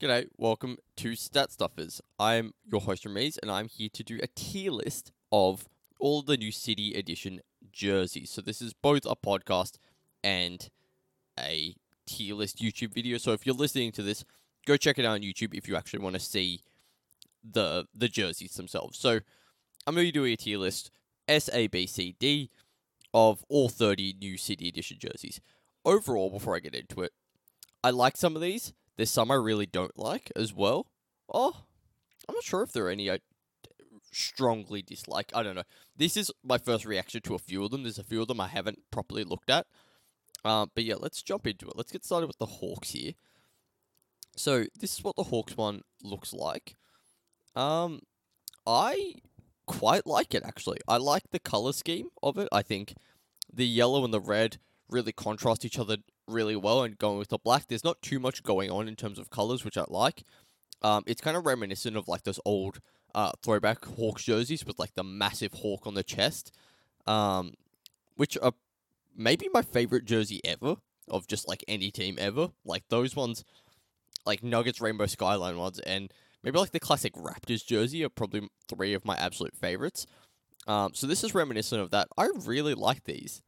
G'day, welcome to Stat Stuffers. I'm your host Ramiz, and I'm here to do a tier list of all the new City Edition jerseys. So this is both a podcast and a tier list YouTube video. So if you're listening to this, go check it out on YouTube if you actually want to see the jerseys themselves. So I'm going to be doing a tier list, SABCD, of all 30 new City Edition jerseys. Overall, before I get into it, I like some of these. There's some I really don't like as well. Oh, I'm not sure if there are any I strongly dislike. I don't know. This is my first reaction to a few of them. There's a few of them I haven't properly looked at. But yeah, let's jump into it. Let's get started with the Hawks here. So this is what the Hawks one looks like. I quite like it, actually. I like the color scheme of it. I think the yellow and the red really contrast each other really well, and going with the black, there's not too much going on in terms of colours, which I like. It's kind of reminiscent of like those old throwback Hawks jerseys with like the massive hawk on the chest, which are maybe my favourite jersey ever of just like any team ever. Like those ones, like Nuggets Rainbow Skyline ones, and maybe like the classic Raptors jersey are probably three of my absolute favourites. So this is reminiscent of that. I really like these.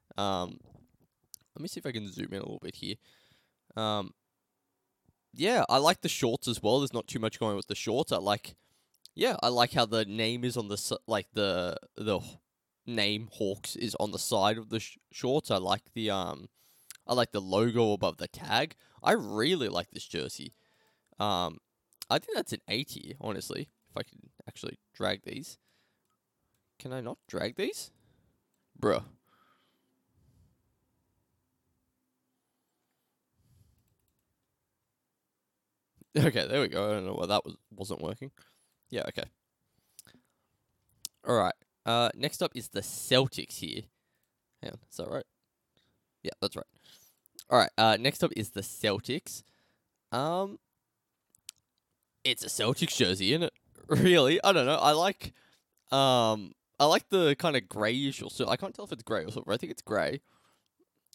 Let me see if I can zoom in a little bit here. Yeah, I like the shorts as well. There's not too much going on with the shorts. I like how the name is on the, like the name Hawks is on the side of the shorts. I like the logo above the tag. I really like this jersey. I think that's an A tier, honestly. If I can actually drag these. Can I not drag these? Bruh. Okay, there we go. I don't know why that wasn't working. Yeah, okay. Alright, next up is the Celtics here. Hang on, is that right? Yeah, that's right. Alright, next up is the Celtics. It's a Celtics jersey, isn't it? Really? I don't know. I like the kind of greyish or so. I can't tell if it's grey or silver. I think it's grey.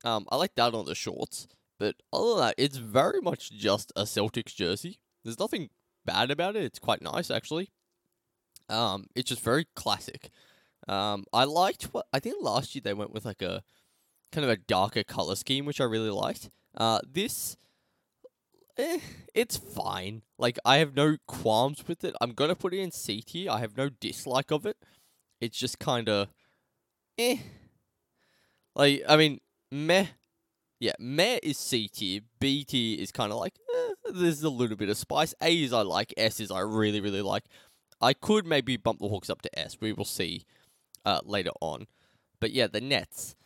I like that on the shorts. But other than that, it's very much just a Celtics jersey. There's nothing bad about it. It's quite nice, actually. It's just very classic. I think last year they went with like a kind of a darker color scheme, which I really liked. It's fine. Like, I have no qualms with it. I'm going to put it in C tier. I have no dislike of it. It's just kind of Like, I mean, meh. Yeah, meh is C tier, B tier is kind of like, there's a little bit of spice, A is I like, S is I really, really like. I could maybe bump the Hawks up to S, we will see later on. But yeah, the Nets.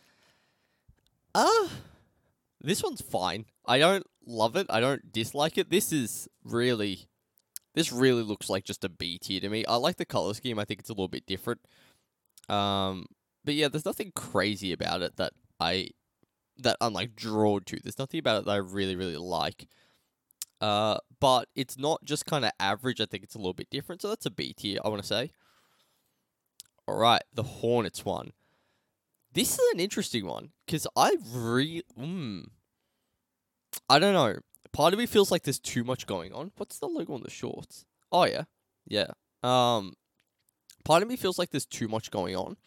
This one's fine. I don't love it, I don't dislike it. This really looks like just a B tier to me. I like the colour scheme, I think it's a little bit different. But yeah, there's nothing crazy about it that I'm like drawn to. There's nothing about it that I really, really like. But it's not just kind of average. I think it's a little bit different. So that's a B tier, I want to say. All right, the Hornets one. This is an interesting one because I don't know. Part of me feels like there's too much going on. What's the logo on the shorts? Oh, yeah. Yeah. Part of me feels like there's too much going on.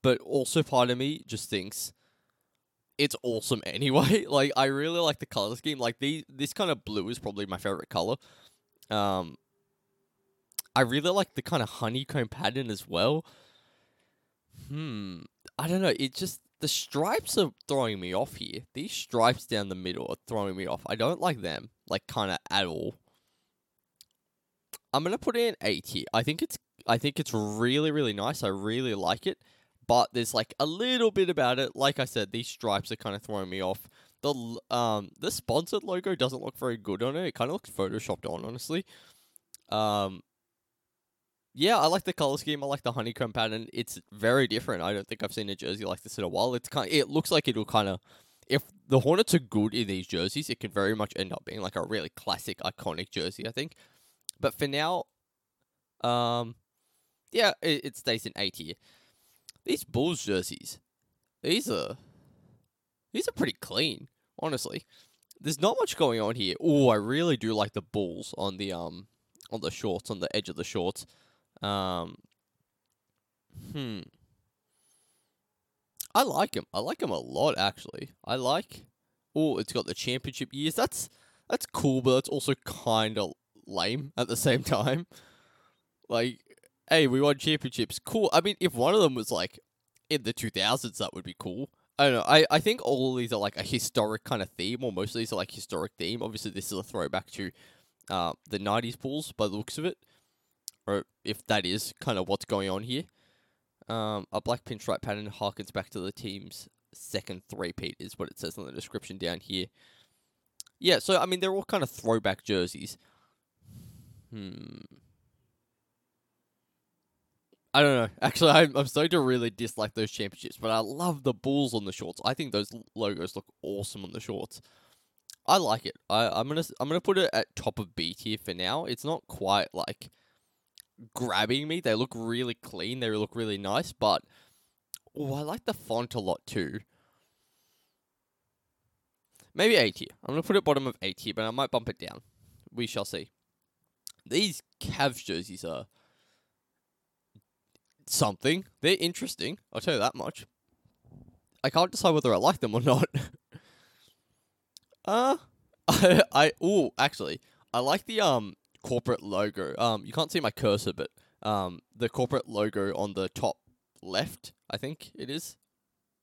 But also part of me just thinks it's awesome anyway. Like, I really like the color scheme. Like, this kind of blue is probably my favorite color. I really like the kind of honeycomb pattern as well. I don't know. It just, the stripes are throwing me off here. These stripes down the middle are throwing me off. I don't like them, like, kind of at all. I'm going to put it in A tier. I think it's really, really nice. I really like it. But there's like a little bit about it. Like I said, these stripes are kind of throwing me off. The sponsored logo doesn't look very good on it. It kind of looks photoshopped on, honestly. Yeah, I like the color scheme. I like the honeycomb pattern. It's very different. I don't think I've seen a jersey like this in a while. It looks like it'll kind of, if the Hornets are good in these jerseys, it can very much end up being like a really classic, iconic jersey, I think. But for now, yeah, it stays in A tier. These Bulls jerseys, these are pretty clean, honestly. There's not much going on here. Oh, I really do like the Bulls on the shorts, on the edge of the shorts. I like him. I like him a lot, actually. I like... Oh, it's got the championship years. That's cool, but that's also kind of lame at the same time. Like, hey, we won championships. Cool. I mean, if one of them was, like, in the 2000s, that would be cool. I don't know. I think all of these are, like, a historic kind of theme, or most of these are, like, historic theme. Obviously, this is a throwback to the 90s pools by the looks of it. Or if that is kind of what's going on here. A black pinstripe pattern harkens back to the team's second three-peat is what it says in the description down here. Yeah, so, I mean, they're all kind of throwback jerseys. I don't know. Actually, I'm starting to really dislike those championships, but I love the Bulls on the shorts. I think those logos look awesome on the shorts. I like it. I'm gonna put it at top of B tier for now. It's not quite, like, grabbing me. They look really clean. They look really nice, but... Oh, I like the font a lot too. Maybe A tier. I'm going to put it bottom of A tier, but I might bump it down. We shall see. These Cavs jerseys are something. They're interesting. I'll tell you that much. I can't decide whether I like them or not. Actually, I like the corporate logo. You can't see my cursor, but the corporate logo on the top left, I think it is.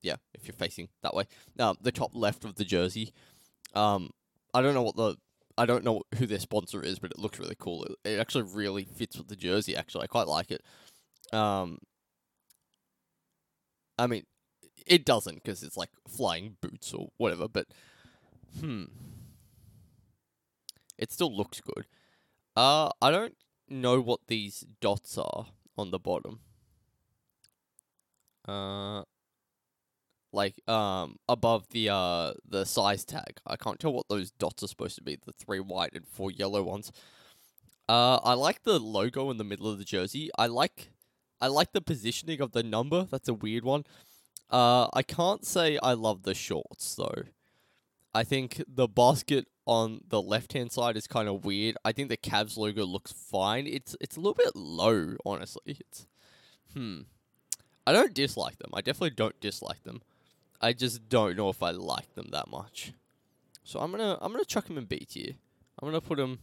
Yeah, if you're facing that way. The top left of the jersey. I don't know who their sponsor is, but it looks really cool. It actually really fits with the jersey, actually. I quite like it. I mean, it doesn't, because it's like flying boots or whatever, but... It still looks good. I don't know what these dots are on the bottom. Above the size tag. I can't tell what those dots are supposed to be, the 3 white and 4 yellow ones. I like the logo in the middle of the jersey. I like the positioning of the number. That's a weird one. I can't say I love the shorts, though. I think the basket on the left-hand side is kind of weird. I think the Cavs logo looks fine. It's a little bit low, honestly. I don't dislike them. I definitely don't dislike them. I just don't know if I like them that much. So I'm gonna chuck them in B tier. I'm gonna put them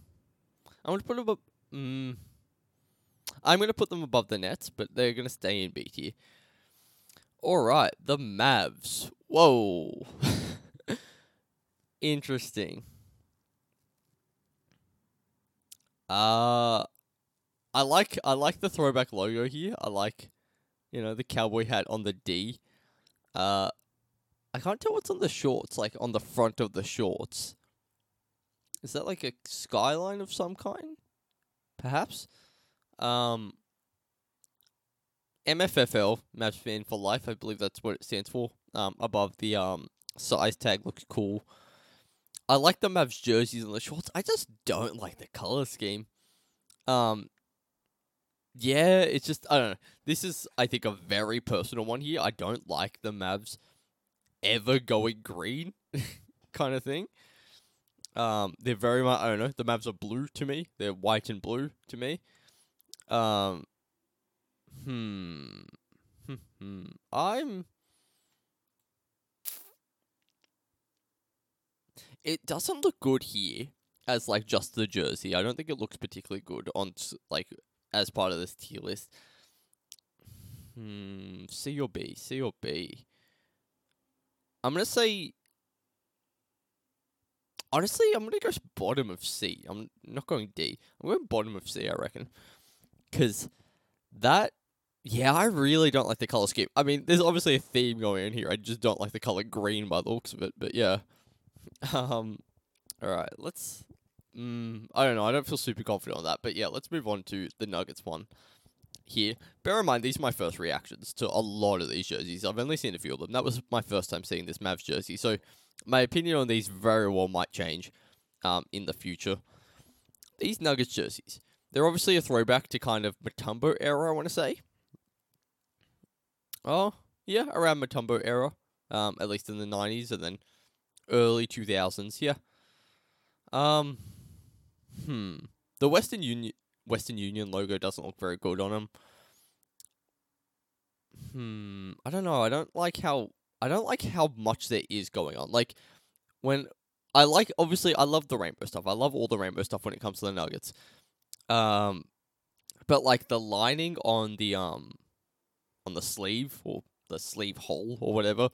above the Nets, but they're gonna stay in B tier. All right, the Mavs. Whoa, interesting. I like the throwback logo here. I like. You know, the cowboy hat on the D. I can't tell what's on the shorts, like, on the front of the shorts. Is that, like, a skyline of some kind? Perhaps? MFFL, Mavs Fan for Life, I believe that's what it stands for. Above the size tag looks cool. I like the Mavs jerseys and the shorts. I just don't like the colour scheme. Yeah, it's just, I don't know. This is, I think, a very personal one here. I don't like the Mavs ever going green kind of thing. They're very much, I don't know, the Mavs are blue to me. They're white and blue to me. It doesn't look good here as, like, just the jersey. I don't think it looks particularly good on, like... as part of this tier list. C or B. I'm going to say... Honestly, I'm going to go bottom of C. I'm not going D. I'm going bottom of C, I reckon. Because that... Yeah, I really don't like the colour scheme. I mean, there's obviously a theme going on here. I just don't like the colour green by the looks of it. But yeah. Alright, let's... I don't know. I don't feel super confident on that. But yeah, let's move on to the Nuggets one here. Bear in mind, these are my first reactions to a lot of these jerseys. I've only seen a few of them. That was my first time seeing this Mavs jersey. So my opinion on these very well might change in the future. These Nuggets jerseys, they're obviously a throwback to kind of Mutombo era, I want to say. Oh, yeah, around Mutombo era, at least in the 90s and then early 2000s, yeah. The Western Union logo doesn't look very good on him. I don't know. I don't like how much there is going on. Like, obviously, I love the rainbow stuff. I love all the rainbow stuff when it comes to the Nuggets. But like the lining on the sleeve or the sleeve hole or whatever,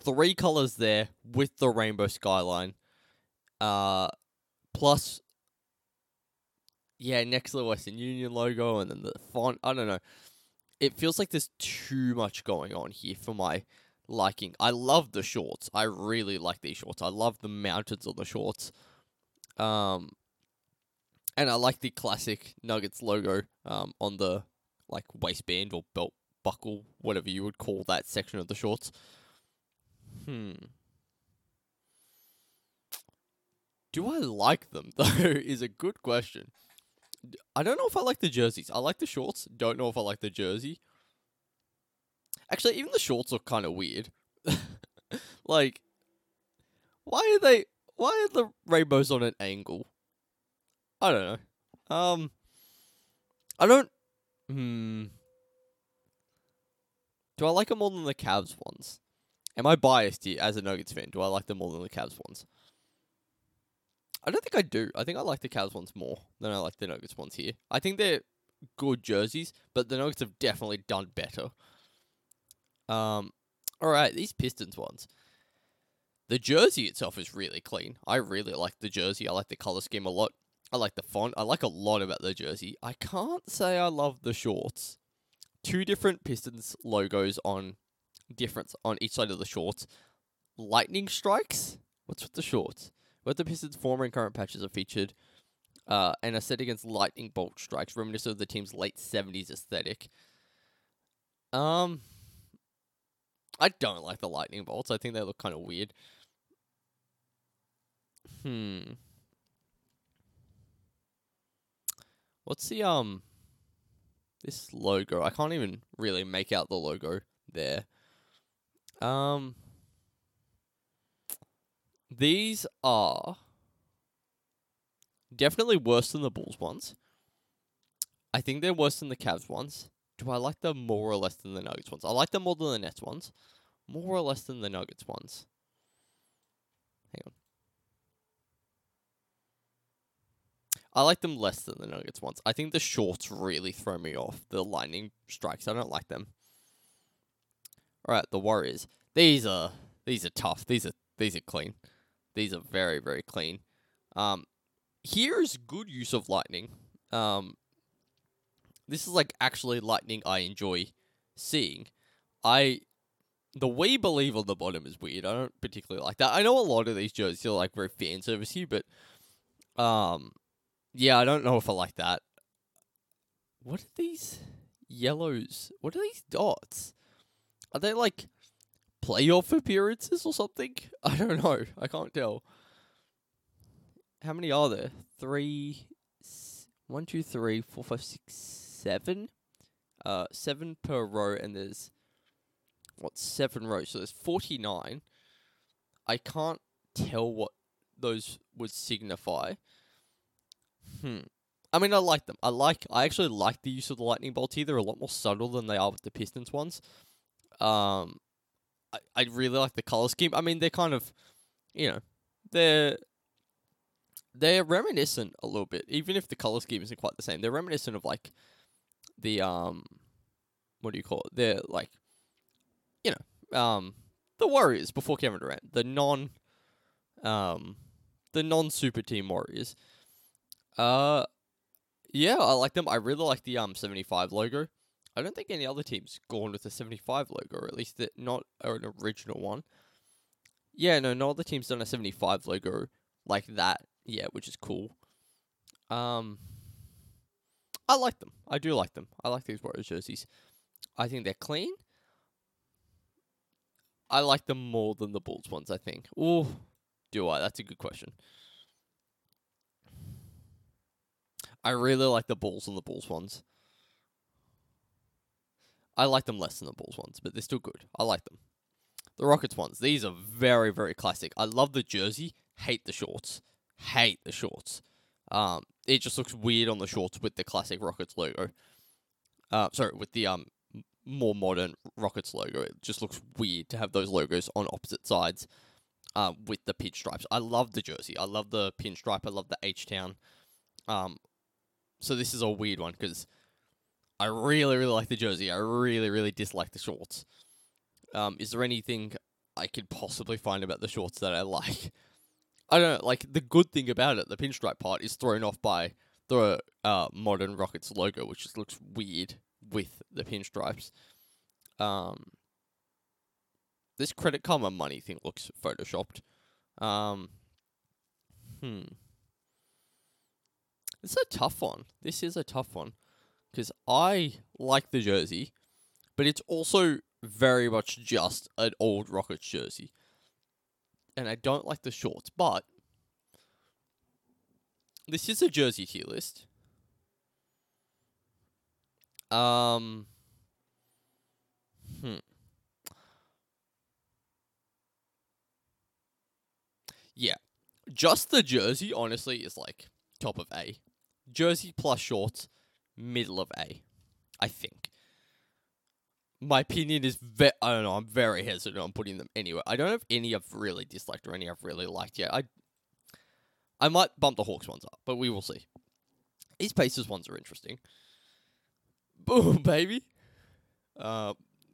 3 colors there with the rainbow skyline. Plus, next to the Western Union logo and then the font. I don't know. It feels like there's too much going on here for my liking. I love the shorts. I really like these shorts. I love the mountains on the shorts. And I like the classic Nuggets logo on the like waistband or belt buckle, whatever you would call that section of the shorts. Do I like them, though, is a good question. I don't know if I like the jerseys. I like the shorts. Don't know if I like the jersey. Actually, even the shorts look kind of weird. Like, why are the rainbows on an angle? I don't know. Do I like them more than the Cavs ones? Am I biased here as a Nuggets fan? Do I like them more than the Cavs ones? I don't think I do. I think I like the Cavs ones more than I like the Nuggets ones here. I think they're good jerseys, but the Nuggets have definitely done better. Alright, these Pistons ones. The jersey itself is really clean. I really like the jersey. I like the color scheme a lot. I like the font. I like a lot about the jersey. I can't say I love the shorts. 2 different Pistons logos on each side of the shorts. Lightning strikes? What's with the shorts? Both the Pistons' former and current patches are featured and are set against lightning bolt strikes, reminiscent of the team's late 70s aesthetic. I don't like the lightning bolts. I think they look kind of weird. What's the, this logo? I can't even really make out the logo there. These are definitely worse than the Bulls ones. I think they're worse than the Cavs ones. Do I like them more or less than the Nuggets ones? I like them more than the Nets ones. More or less than the Nuggets ones. Hang on. I like them less than the Nuggets ones. I think the shorts really throw me off. The lightning strikes. I don't like them. Alright, the Warriors. These are tough. These are clean. These are very, very clean. Here is good use of lightning. This is like actually lightning I enjoy seeing. The We Believe on the bottom is weird. I don't particularly like that. I know a lot of these jerseys are like very fan servicey, but I don't know if I like that. What are these yellows? What are these dots? Are they like playoff appearances or something? I don't know. I can't tell. How many are there? 7. 7 per row, and there's 7 rows? So there's 49. I can't tell what those would signify. I mean, I like them. I actually like the use of the lightning bolts here. They're a lot more subtle than they are with the Pistons ones. I really like the color scheme. I mean, they're kind of, they're reminiscent a little bit, even if the color scheme isn't quite the same. They're reminiscent of like the They're like, the Warriors before Kevin Durant, the non super team Warriors. I like them. I really like the 75 logo. I don't think any other team's gone with the 75 logo, or at least not an original one. Yeah, no other team's done a 75 logo like that. Yeah, which is cool. I like them. I do like them. I like these Warriors jerseys. I think they're clean. I like them more than the Bulls ones, I think. Ooh, do I? That's a good question. I really like the Bulls and the Bulls ones. I like them less than the Bulls ones, but they're still good. I like them. The Rockets ones. These are very, very classic. I love the jersey. Hate the shorts. hate the shorts. It just looks weird on the shorts with the classic Rockets logo. With the more modern Rockets logo. It just looks weird to have those logos on opposite sides with the pinstripes. I love the jersey. I love the pinstripe. I love the H-Town. So this is a weird one because I really, really like the jersey. I really, really dislike the shorts. Is there anything I could possibly find about the shorts that I like? I don't know. Like, the good thing about it, the pinstripe part, is thrown off by the modern Rockets logo, which just looks weird with the pinstripes. This Credit Karma money thing looks photoshopped. It's a tough one. This is a tough one. Because I like the jersey, but it's also very much just an old Rockets jersey. And I don't like the shorts, but this is a jersey tier list. Yeah. Just the jersey, honestly, is like top of A. Jersey plus shorts, middle of A, I think. My opinion is, I don't know, I'm very hesitant on putting them anywhere. I don't have any I've really disliked or any I've really liked yet. I might bump the Hawks ones up, but we will see. These Pacers ones are interesting. Boom, baby.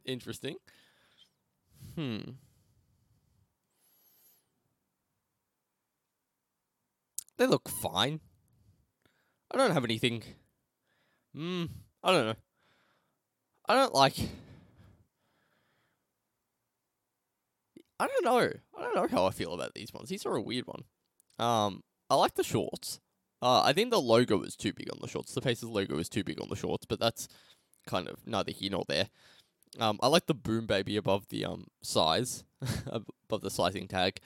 Interesting. They look fine. I don't have anything. I don't know. I don't know. I don't know how I feel about these ones. These are a weird one. I like the shorts. I think the logo is too big on the shorts. The Pacers logo is too big on the shorts, but that's kind of neither here nor there. I like the boom baby above the size, above the sizing tag.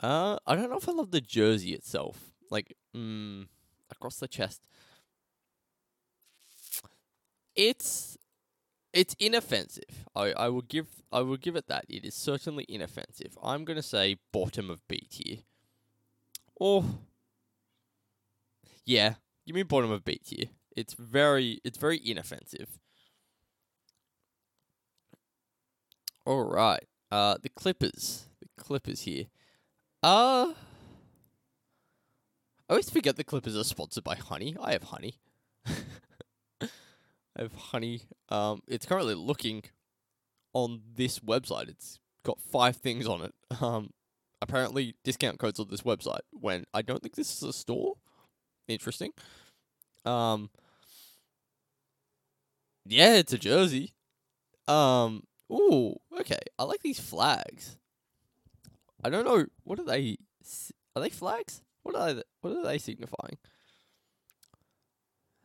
I don't know if I love the jersey itself. Like, across the chest. It's inoffensive. I will give it that. It is certainly inoffensive. I'm gonna say bottom of B tier. Or yeah, give me bottom of B tier. It's very inoffensive. Alright. The Clippers. The Clippers here. I always forget the Clippers are sponsored by Honey. I have Honey. It's currently looking on this website. It's got 5 things on it. Apparently discount codes on this website when I don't think this is a store. Interesting. Yeah, it's a jersey. Ooh, okay. I like these flags. I don't know. What are they? Are they flags? What are they signifying?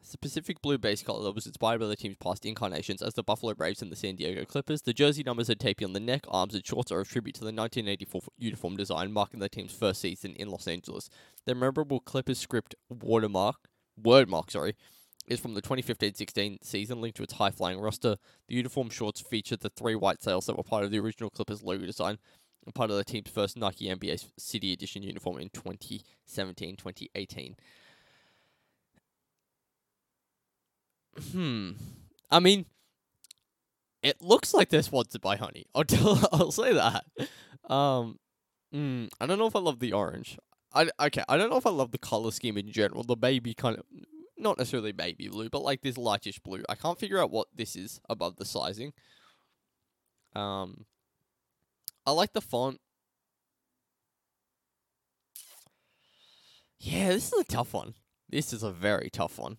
Specific blue base color that was inspired by the team's past incarnations as the Buffalo Braves and the San Diego Clippers. The jersey numbers and taping on the neck, arms, and shorts are a tribute to the 1984 uniform design, marking the team's first season in Los Angeles. The memorable Clippers script wordmark, is from the 2015-16 season, linked to its high-flying roster. The uniform shorts feature the 3 white sails that were part of the original Clippers logo design and part of the team's first Nike NBA City Edition uniform in 2017-2018. I mean, it looks like they're sponsored by Honey. I'll say that. I don't know if I love the orange. I don't know if I love the color scheme in general. The baby kind of, not necessarily baby blue, but like this lightish blue. I can't figure out what this is above the sizing. I like the font. Yeah, this is a tough one. This is a very tough one.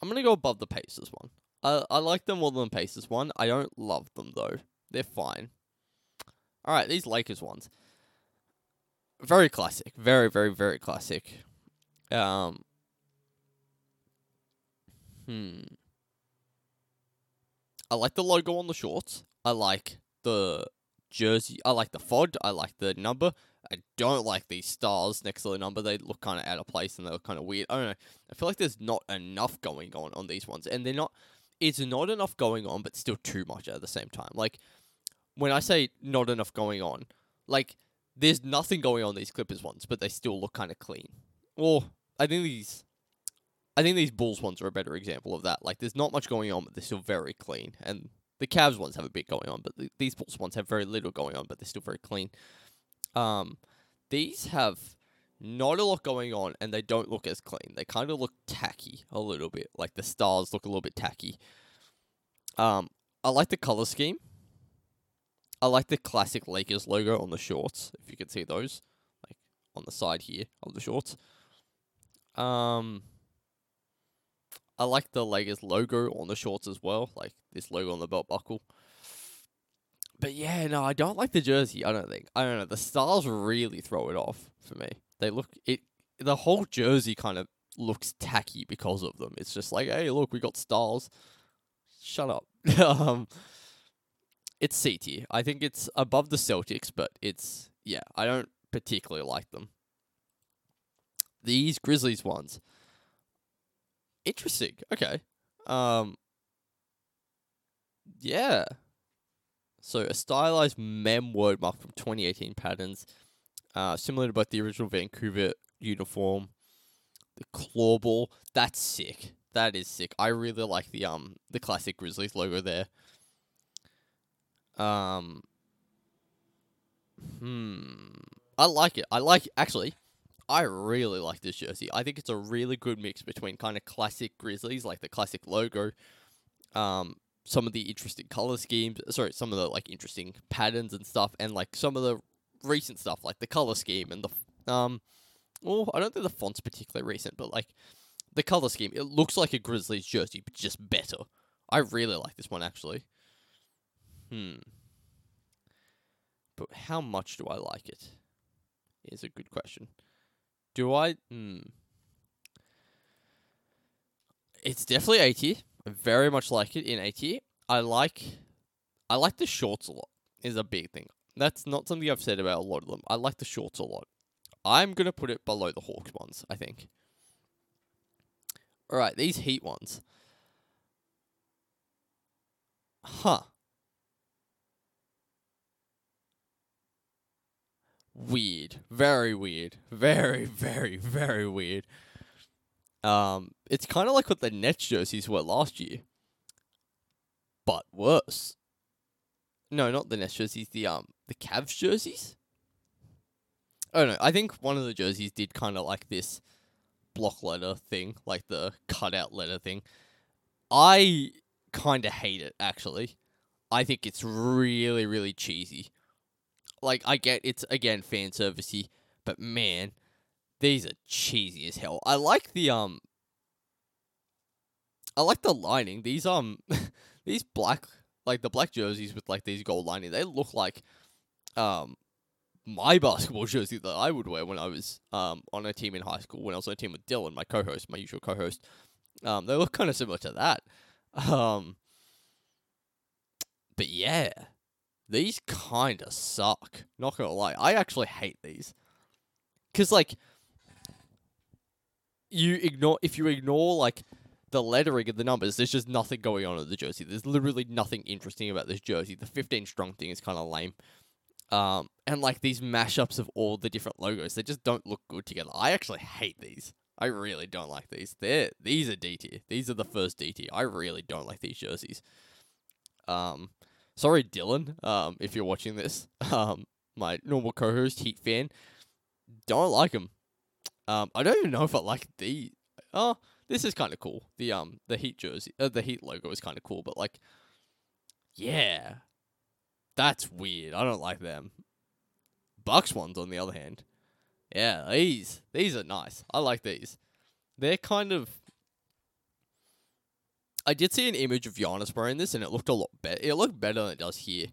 I'm going to go above the Pacers one. I like them more than the Pacers one. I don't love them, though. They're fine. Alright, these Lakers ones. Very classic. Very, very, very classic. I like the logo on the shorts. I like the jersey. I like the FOD. I like the number. I don't like these stars next to the number. They look kind of out of place and they look kind of weird. I don't know. I feel like there's not enough going on these ones. And they're not... it's not enough going on, but still too much at the same time. Like, when I say not enough going on, like, there's nothing going on these Clippers ones, but they still look kind of clean. Or, I think these Bulls ones are a better example of that. Like, there's not much going on, but they're still very clean. And the Cavs ones have a bit going on, but these Bulls ones have very little going on, but they're still very clean. These have not a lot going on, and they don't look as clean. They kind of look tacky a little bit. Like, the stars look a little bit tacky. I like the color scheme. I like the classic Lakers logo on the shorts, if you can see those, like, on the side here of the shorts. I like the Lakers logo on the shorts as well, like this logo on the belt buckle. But yeah, no, I don't like the jersey, I don't think. I don't know, the stars really throw it off for me. They look, the whole jersey kind of looks tacky because of them. It's just like, hey, look, we got stars. Shut up. It's C tier. I think it's above the Celtics, but it's... yeah, I don't particularly like them. These Grizzlies ones. Interesting. Okay. Yeah. So, a stylized mem word mark from 2018 patterns. Similar to both the original Vancouver uniform. The clawball. That's sick. That is sick. I really like the classic Grizzlies logo there. I like it. I really like this jersey. I think it's a really good mix between kind of classic Grizzlies, like the classic logo, some of the interesting color schemes, some of the like interesting patterns and stuff, and like some of the recent stuff, like the color scheme and the, I don't think the font's particularly recent, but like the color scheme, it looks like a Grizzlies jersey, but just better. I really like this one, actually. But how much do I like it? Is a good question. It's definitely A tier. I very much like it in A tier. I like the shorts a lot, is a big thing. That's not something I've said about a lot of them. I like the shorts a lot. I'm going to put it below the Hawks ones, I think. Alright, these Heat ones. Weird. Very weird. Very, very, very weird. It's kind of like what the Nets jerseys were last year. But worse. No, not the Nets jerseys. The Cavs jerseys? Oh, no. I think one of the jerseys did kind of like this block letter thing. Like the cutout letter thing. I kind of hate it, actually. I think it's really, really cheesy. Like, I get it's, again, fan service-y, but man, these are cheesy as hell. I like the lining. These, these black, like, the black jerseys with, like, these gold lining, they look like, my basketball jersey that I would wear when I was, on a team in high school, when I was on a team with Dylan, my usual co-host. They look kind of similar to that. But yeah. These kind of suck. Not gonna lie. I actually hate these. Because, like, if you ignore, like, the lettering and the numbers, there's just nothing going on in the jersey. There's literally nothing interesting about this jersey. The 15 strong thing is kind of lame. And, like, these mashups of all the different logos, they just don't look good together. I actually hate these. I really don't like these. These are D tier. These are the first D tier. I really don't like these jerseys. Sorry, Dylan, if you're watching this, my normal co-host, Heat fan, don't like him. I don't even know if I like the... Oh, this is kind of cool. The Heat jersey, the Heat logo is kind of cool, but like, yeah, that's weird. I don't like them. Bucks ones, on the other hand, yeah, these are nice. I like these. They're kind of... I did see an image of Giannis wearing this, and it looked a lot better. It looked better than it does here.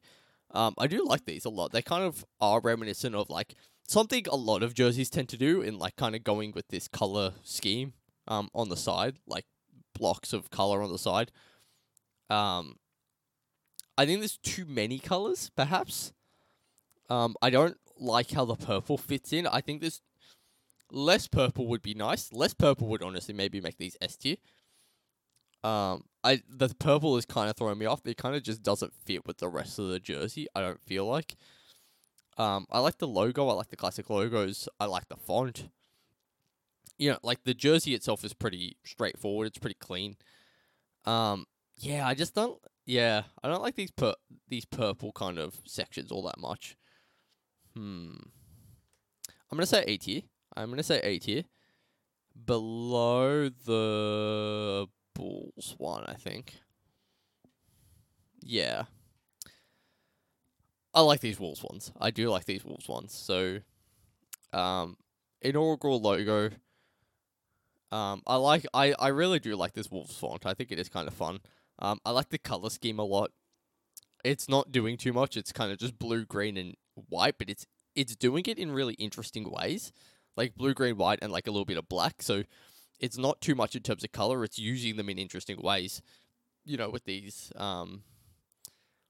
I do like these a lot. They kind of are reminiscent of, like, something a lot of jerseys tend to do in, like, kind of going with this colour scheme on the side, like, blocks of colour on the side. I think there's too many colours, perhaps. I don't like how the purple fits in. I think there's less purple would be nice. Less purple would honestly maybe make these S tier. The purple is kind of throwing me off. It kind of just doesn't fit with the rest of the jersey, I don't feel like. I like the logo. I like the classic logos. I like the font. You know, like the jersey itself is pretty straightforward. It's pretty clean. I don't like these purple kind of sections all that much. I'm going to say A tier. Below the Bulls one, I think. Yeah. I like these Wolves ones. I do like these Wolves ones. So, inaugural logo. I really do like this Wolves font. I think it is kind of fun. I like the color scheme a lot. It's not doing too much. It's kind of just blue, green, and white, but it's doing it in really interesting ways, like blue, green, white, and like a little bit of black. So it's not too much in terms of color. It's using them in interesting ways, you know, with these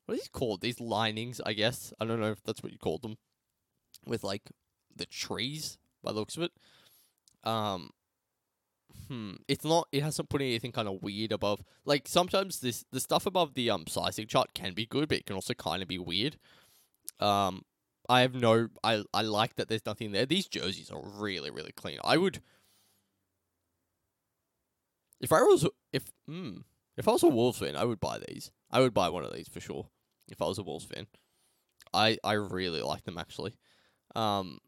what are these called? These linings, I guess. I don't know if that's what you call them, with like the trees by the looks of it. It's not. It hasn't put anything kind of weird above. Like sometimes the stuff above the sizing chart can be good, but it can also kind of be weird. I like that there's nothing there. These jerseys are really, really clean. I would, if I was a Wolves fan, I would buy these. I would buy one of these for sure. If I was a Wolves fan, I really like them actually. I'm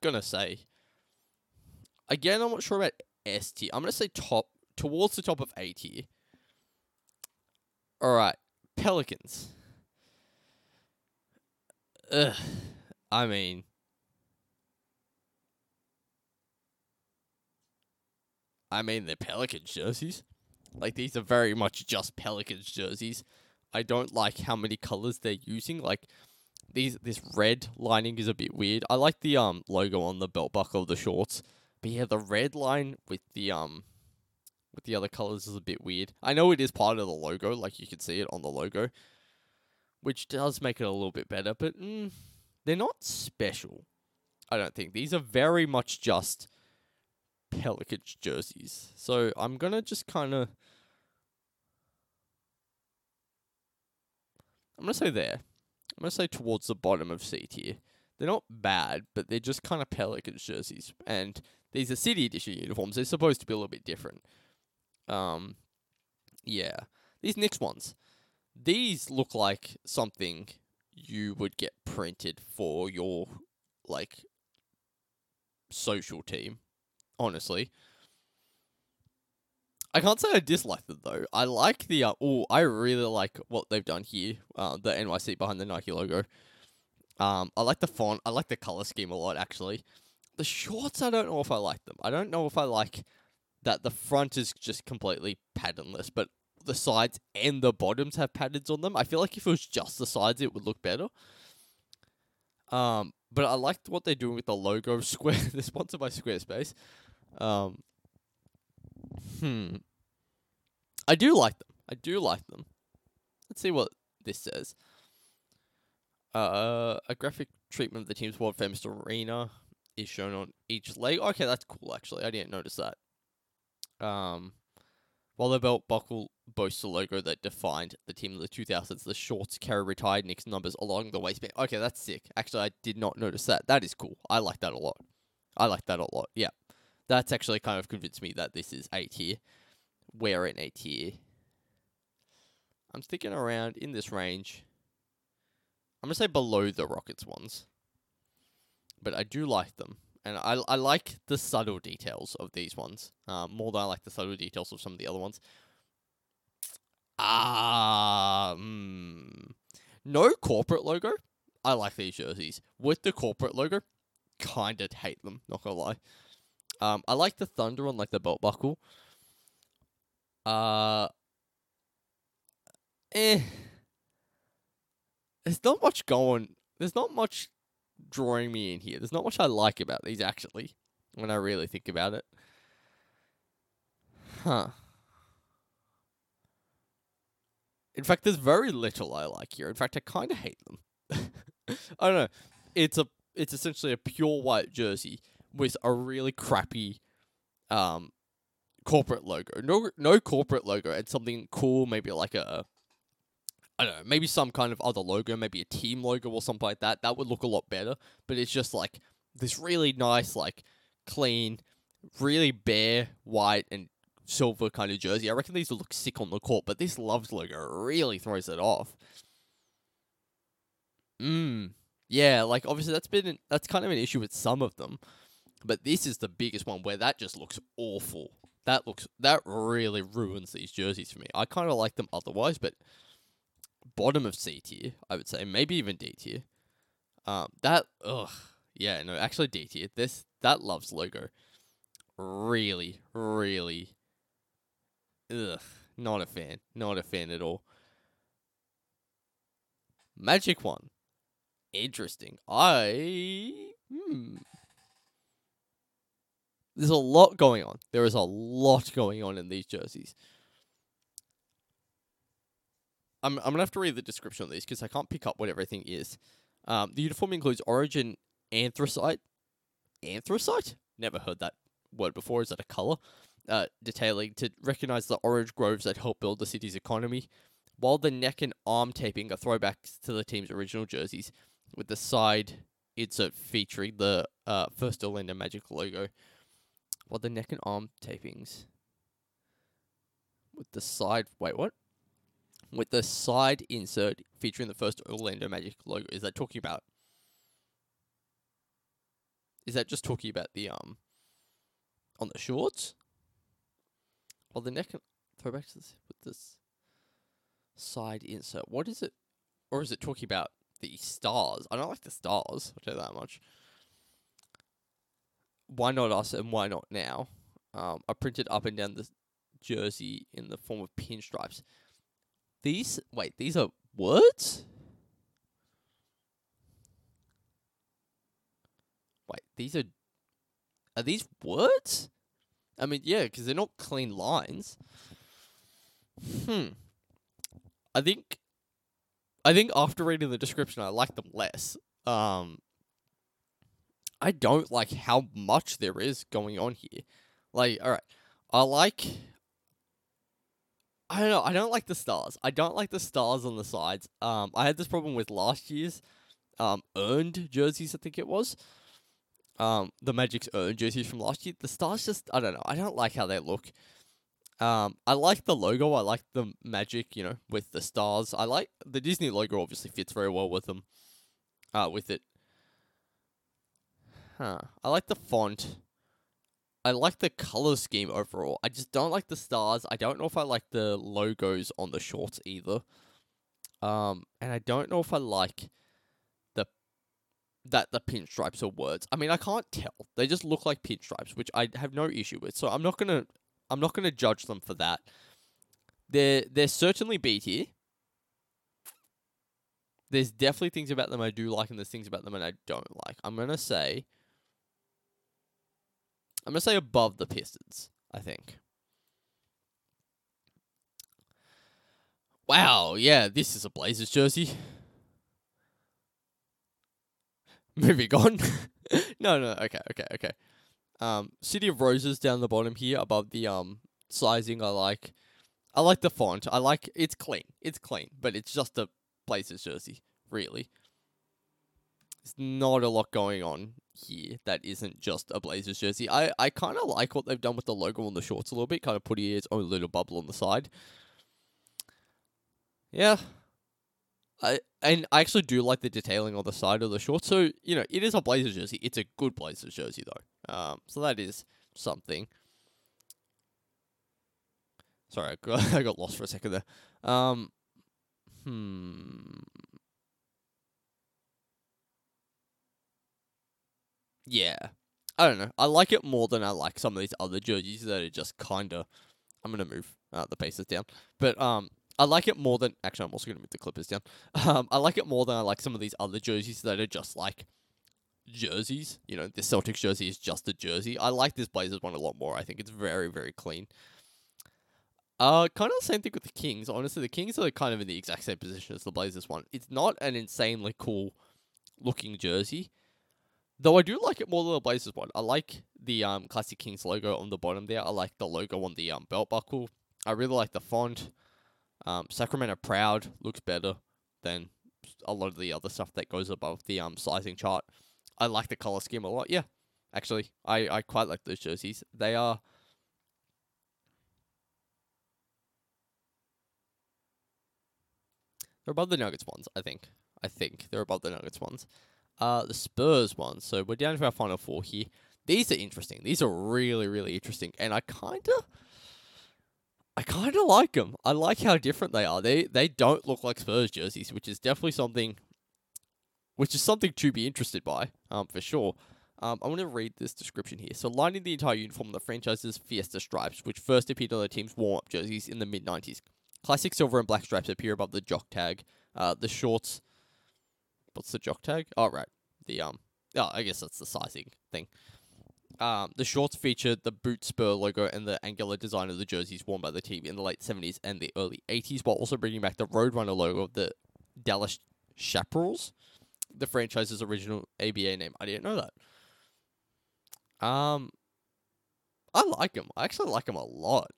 gonna say. Again, I'm not sure about S tier. I'm gonna say towards the top of A tier. All right, Pelicans. I mean, they're Pelicans jerseys. Like, these are very much just Pelicans jerseys. I don't like how many colors they're using. Like, this red lining is a bit weird. I like the logo on the belt buckle of the shorts, but yeah, the red line with the other colors is a bit weird. I know it is part of the logo. Like, you can see it on the logo, which does make it a little bit better, but they're not special, I don't think. These are very much just Pelicans jerseys. So I'm going to just kind of... I'm going to say there. I'm going to say towards the bottom of C tier. They're not bad, but they're just kind of Pelicans jerseys. And these are City Edition uniforms. They're supposed to be a little bit different. These Knicks ones. These look like something you would get printed for your, like, social team, honestly. I can't say I dislike them, though. I like the... I really like what they've done here. The NYC behind the Nike logo. I like the font. I like the color scheme a lot, actually. The shorts, I don't know if I like them. I don't know if I like that the front is just completely patternless, but the sides and the bottoms have patterns on them. I feel like if it was just the sides, it would look better. But I liked what they're doing with the logo. They're sponsored by Squarespace. I do like them. Let's see what this says. A graphic treatment of the team's world-famous arena is shown on each leg. Okay, that's cool, actually. I didn't notice that. While the belt buckle boasts a logo that defined the team of the 2000s, the shorts carry retired Knicks numbers along the waistband. Okay, that's sick. Actually, I did not notice that. That is cool. I like that a lot. Yeah. That's actually kind of convinced me that this is A tier. We're in A tier. I'm sticking around in this range. I'm going to say below the Rockets ones. But I do like them. And I like the subtle details of these ones, more than I like the subtle details of some of the other ones. No corporate logo. I like these jerseys. With the corporate logo, kind of hate them, not going to lie. I like the thunder on like the belt buckle. There's not much going. There's not much drawing me in here. There's not much I like about these, actually, when I really think about it. In fact, there's very little I like here. In fact, I kind of hate them. I don't know. It's essentially a pure white jersey with a really crappy corporate logo. No corporate logo, and something cool, maybe like a, I don't know, maybe some kind of other logo, maybe a team logo or something like that. That would look a lot better, but it's just like this really nice, like clean, really bare white and silver kind of jersey. I reckon these will look sick on the court, but this Loves logo really throws it off. Yeah, like obviously that's kind of an issue with some of them, but this is the biggest one where that just looks awful. That really ruins these jerseys for me. I kind of like them otherwise, but bottom of C tier, I would say, maybe even D tier. Actually D tier. That Loves logo, really, really, not a fan at all. Magic one, interesting. There's a lot going on. There is a lot going on in these jerseys. I'm gonna have to read the description of these because I can't pick up what everything is. The uniform includes orange and anthracite. Anthracite? Never heard that word before. Is that a color? Detailing to recognize the orange groves that help build the city's economy. While the neck and arm taping are throwbacks to the team's original jerseys, with the side insert featuring the first Orlando Magic logo. While the neck and arm tapings with the side. Wait, what? With the side insert featuring the first Orlando Magic logo. Is that talking about? Is that just talking about the on the shorts? While the neck and throwbacks to this with this. Side insert. What is it? Or is it talking about the stars? I don't like the stars. I don't know that much. Why not us and why not now? Are printed up and down the jersey in the form of pinstripes. These are words? Wait, these are these words? I mean, yeah, because they're not clean lines. I think after reading the description, I like them less. I don't like how much there is going on here. Like, all right, I don't know. I don't like the stars. I don't like the stars on the sides. I had this problem with last year's earned jerseys. I think it was the Magic's earned jerseys from last year. The stars just, I don't know. I don't like how they look. I like the logo. I like the Magic, you know, with the stars. I like the Disney logo. Obviously, fits very well with them. With it. I like the font. I like the color scheme overall. I just don't like the stars. I don't know if I like the logos on the shorts either. And I don't know if I like the pinstripes are words. I mean, I can't tell. They just look like pinstripes, which I have no issue with. So I'm not gonna judge them for that. They're certainly B tier. There's definitely things about them I do like, and there's things about them that I don't like. I'm gonna say above the Pistons, I think. Wow, yeah, this is a Blazers jersey. Moving on. Okay. City of Roses down the bottom here, above the sizing. I like the font. I like it's clean, but it's just a Blazers jersey, really. There's not a lot going on here that isn't just a Blazers jersey. I kind of like what they've done with the logo on the shorts a little bit, kind of putting its own little bubble on the side. Yeah. I actually do like the detailing on the side of the shorts. So, you know, it is a Blazers jersey. It's a good Blazers jersey, though. So that is something. Sorry, I got lost for a second there. Yeah. I don't know. I like it more than I like some of these other jerseys that are just kind of... I'm going to move the Pacers down. But, I like it more than... Actually, I'm also going to move the Clippers down. I like it more than I like some of these other jerseys that are just, like, jerseys. You know, this Celtics jersey is just a jersey. I like this Blazers one a lot more. I think it's very, very clean. Kind of the same thing with the Kings. Honestly, the Kings are kind of in the exact same position as the Blazers one. It's not an insanely cool-looking jersey. Though I do like it more than the Blazers one. I like the Classic Kings logo on the bottom there. I like the logo on the belt buckle. I really like the font. Sacramento Proud looks better than a lot of the other stuff that goes above the sizing chart. I like the color scheme a lot. Yeah, actually, I quite like those jerseys. They are... they're above the Nuggets ones, I think. I think they're above the Nuggets ones. The Spurs ones. So we're down to our final four here. These are interesting. These are really, really interesting. And I kind of like them. I like how different they are. They don't look like Spurs jerseys, which is definitely something, which is something to be interested by, for sure. I want to read this description here. So, lining the entire uniform of the franchise's Fiesta Stripes, which first appeared on the team's warm-up jerseys in the mid-90s. Classic silver and black stripes appear above the jock tag. The shorts... what's the jock tag? Oh, right. The, oh, I guess that's the sizing thing. The shorts feature the boot spur logo and the angular design of the jerseys worn by the team in the late 70s and the early 80s, while also bringing back the Roadrunner logo of the Dallas Chaparrals, the franchise's original ABA name. I didn't know that. I like them. I actually like them a lot.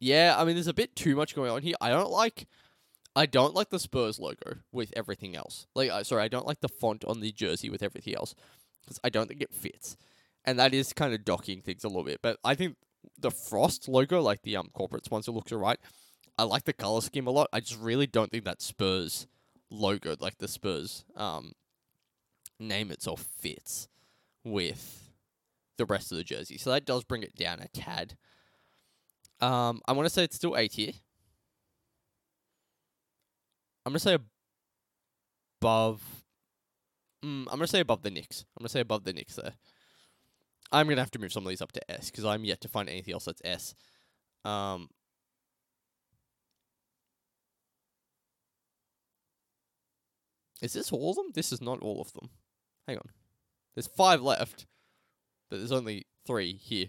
Yeah, I mean, there's a bit too much going on here. I don't like the Spurs logo with everything else. I don't like the font on the jersey with everything else, because I don't think it fits. And that is kind of docking things a little bit. But I think the Frost logo, like the corporate sponsor, looks all right. I like the color scheme a lot. I just really don't think that Spurs logo, like the Spurs name itself, fits with the rest of the jersey. So that does bring it down a tad. I want to say it's still A tier. I'm going to say above the Knicks. I'm going to say above the Knicks there. I'm going to have to move some of these up to S, because I'm yet to find anything else that's S. Is this all of them? This is not all of them. Hang on. There's 5 left, but there's only 3 here.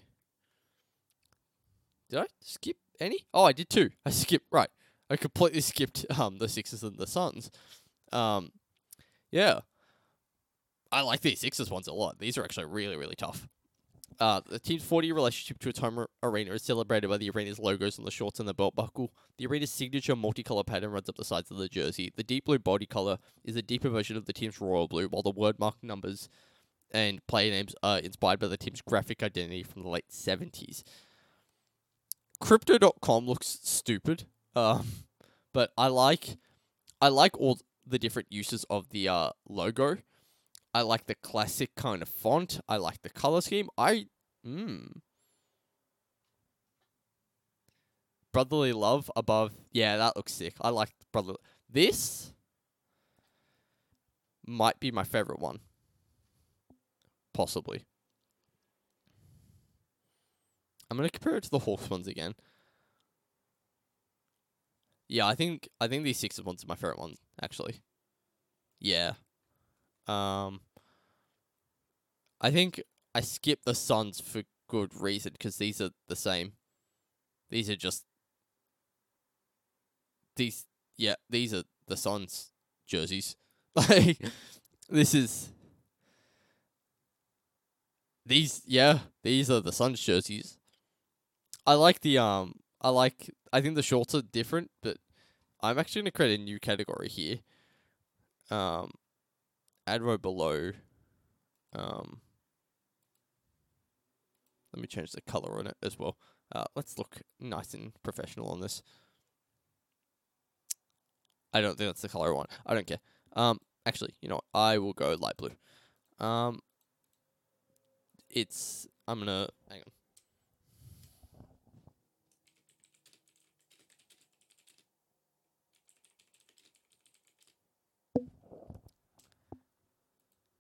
Did I skip any? Oh, I did 2. I skipped, right. I completely skipped the Sixers and the Suns. Yeah. I like these Sixers ones a lot. These are actually really, really tough. The team's 40-year relationship to its home arena is celebrated by the arena's logos on the shorts and the belt buckle. The arena's signature multicolour pattern runs up the sides of the jersey. The deep blue body colour is a deeper version of the team's royal blue, while the word-marked numbers and player names are inspired by the team's graphic identity from the late 70s. Crypto.com looks stupid. But I like all the different uses of the logo. I like the classic kind of font. I like the color scheme. Brotherly love above. Yeah, that looks sick. I like brotherly. This might be my favorite one. Possibly. I'm gonna compare it to the Hawks ones again. Yeah, I think these Sixers ones are my favorite ones, actually. Yeah. I think I skipped the Suns for good reason, because these are the same. These are just... these are the Suns jerseys. Like, this is... These are the Suns jerseys. I like the, I think the shorts are different, but I'm actually going to create a new category here. Add row below. Let me change the color on it as well. Let's look nice and professional on this. I don't think that's the color I want. I don't care. Actually, you know what? I will go light blue. Hang on.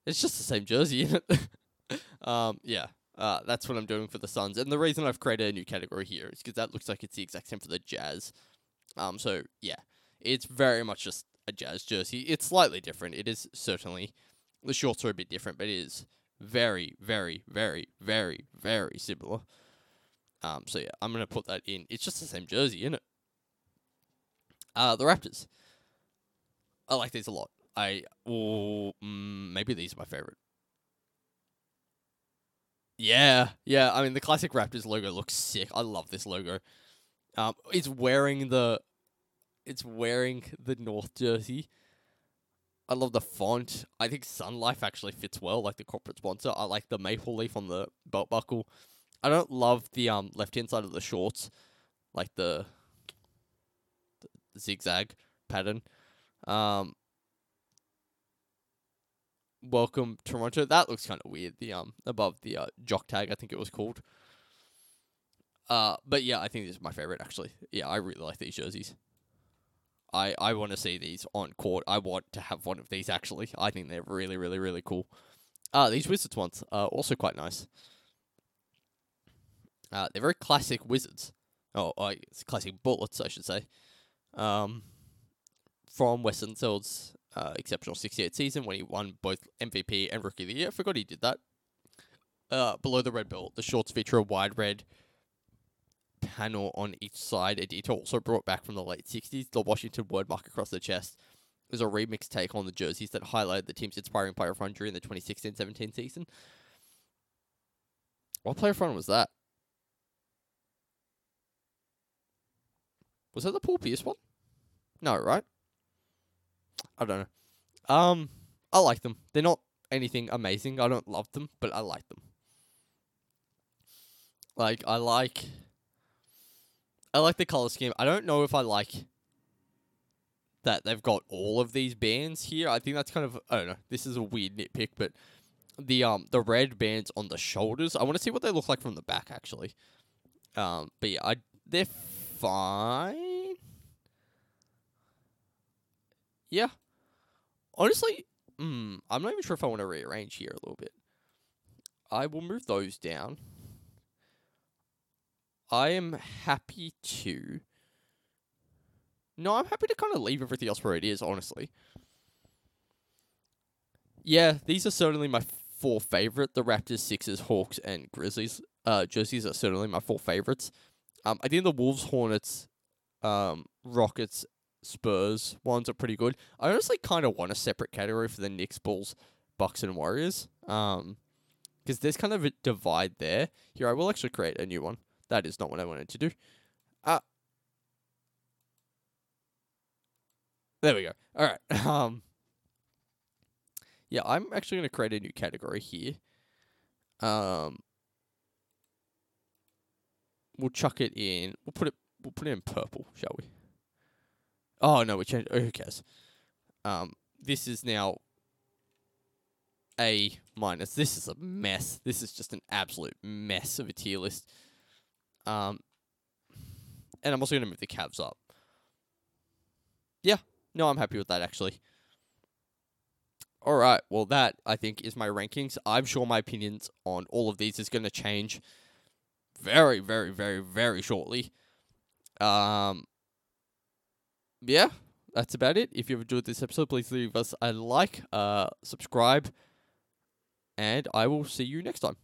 It's just the same jersey, isn't it? That's what I'm doing for the Suns. And the reason I've created a new category here is because that looks like it's the exact same for the Jazz. So, yeah, it's very much just a Jazz jersey. It's slightly different. It is certainly... the shorts are a bit different, but it is very, very, very, very, very similar. So, yeah, I'm going to put that in. It's just the same jersey, isn't it? The Raptors. I like these a lot. Maybe these are my favorite. Yeah. I mean, the classic Raptors logo looks sick. I love this logo. It's wearing the North jersey. I love the font. I think Sun Life actually fits well, like the corporate sponsor. I like the maple leaf on the belt buckle. I don't love the left-hand side of the shorts, like the zigzag pattern. Welcome Toronto. That looks kind of weird. The above the jock tag, I think it was called. But yeah, I think this is my favorite actually. Yeah, I really like these jerseys. I want to see these on court. I want to have one of these actually. I think they're really, really, really cool. These Wizards ones are also quite nice. They're very classic Wizards. It's classic Bullets, I should say. From Western Union. Exceptional 68 season when he won both MVP and Rookie of the Year. I forgot he did that. Below the red belt, the shorts feature a wide red panel on each side. A detail also brought back from the late 60s. The Washington word mark across the chest is a remix take on the jerseys that highlighted the team's inspiring player run during the 2016-17 season. What player run was that? Was that the Paul Pierce one? No, right? I don't know. I like them. They're not anything amazing. I don't love them, but I like them. Like, I like the color scheme. I don't know if I like that they've got all of these bands here. I think that's kind of, I don't know. This is a weird nitpick, but the red bands on the shoulders, I want to see what they look like from the back, actually. But yeah, they're fine. Yeah, honestly, I'm not even sure if I want to rearrange here a little bit. I will move those down. I'm happy to kind of leave everything else where it is, honestly. Yeah, these are certainly my four favorite. The Raptors, Sixers, Hawks, and Grizzlies jerseys are certainly my four favorites. I think the Wolves, Hornets, Rockets, Spurs ones are pretty good. I honestly kind of want a separate category for the Knicks, Bulls, Bucks, and Warriors. Because there's kind of a divide there. Here, I will actually create a new one. That is not what I wanted to do. There we go. All right. Yeah, I'm actually going to create a new category here. We'll chuck it in. We'll put it in purple, shall we? Oh, no, we changed. Oh, who cares? This is now A minus. This is a mess. This is just an absolute mess of a tier list. And I'm also going to move the Cavs up. Yeah. No, I'm happy with that, actually. All right. Well, that, I think, is my rankings. I'm sure my opinions on all of these is going to change very, very, very, very shortly. Yeah, that's about it. If you've enjoyed this episode, please leave us a like, subscribe, and I will see you next time.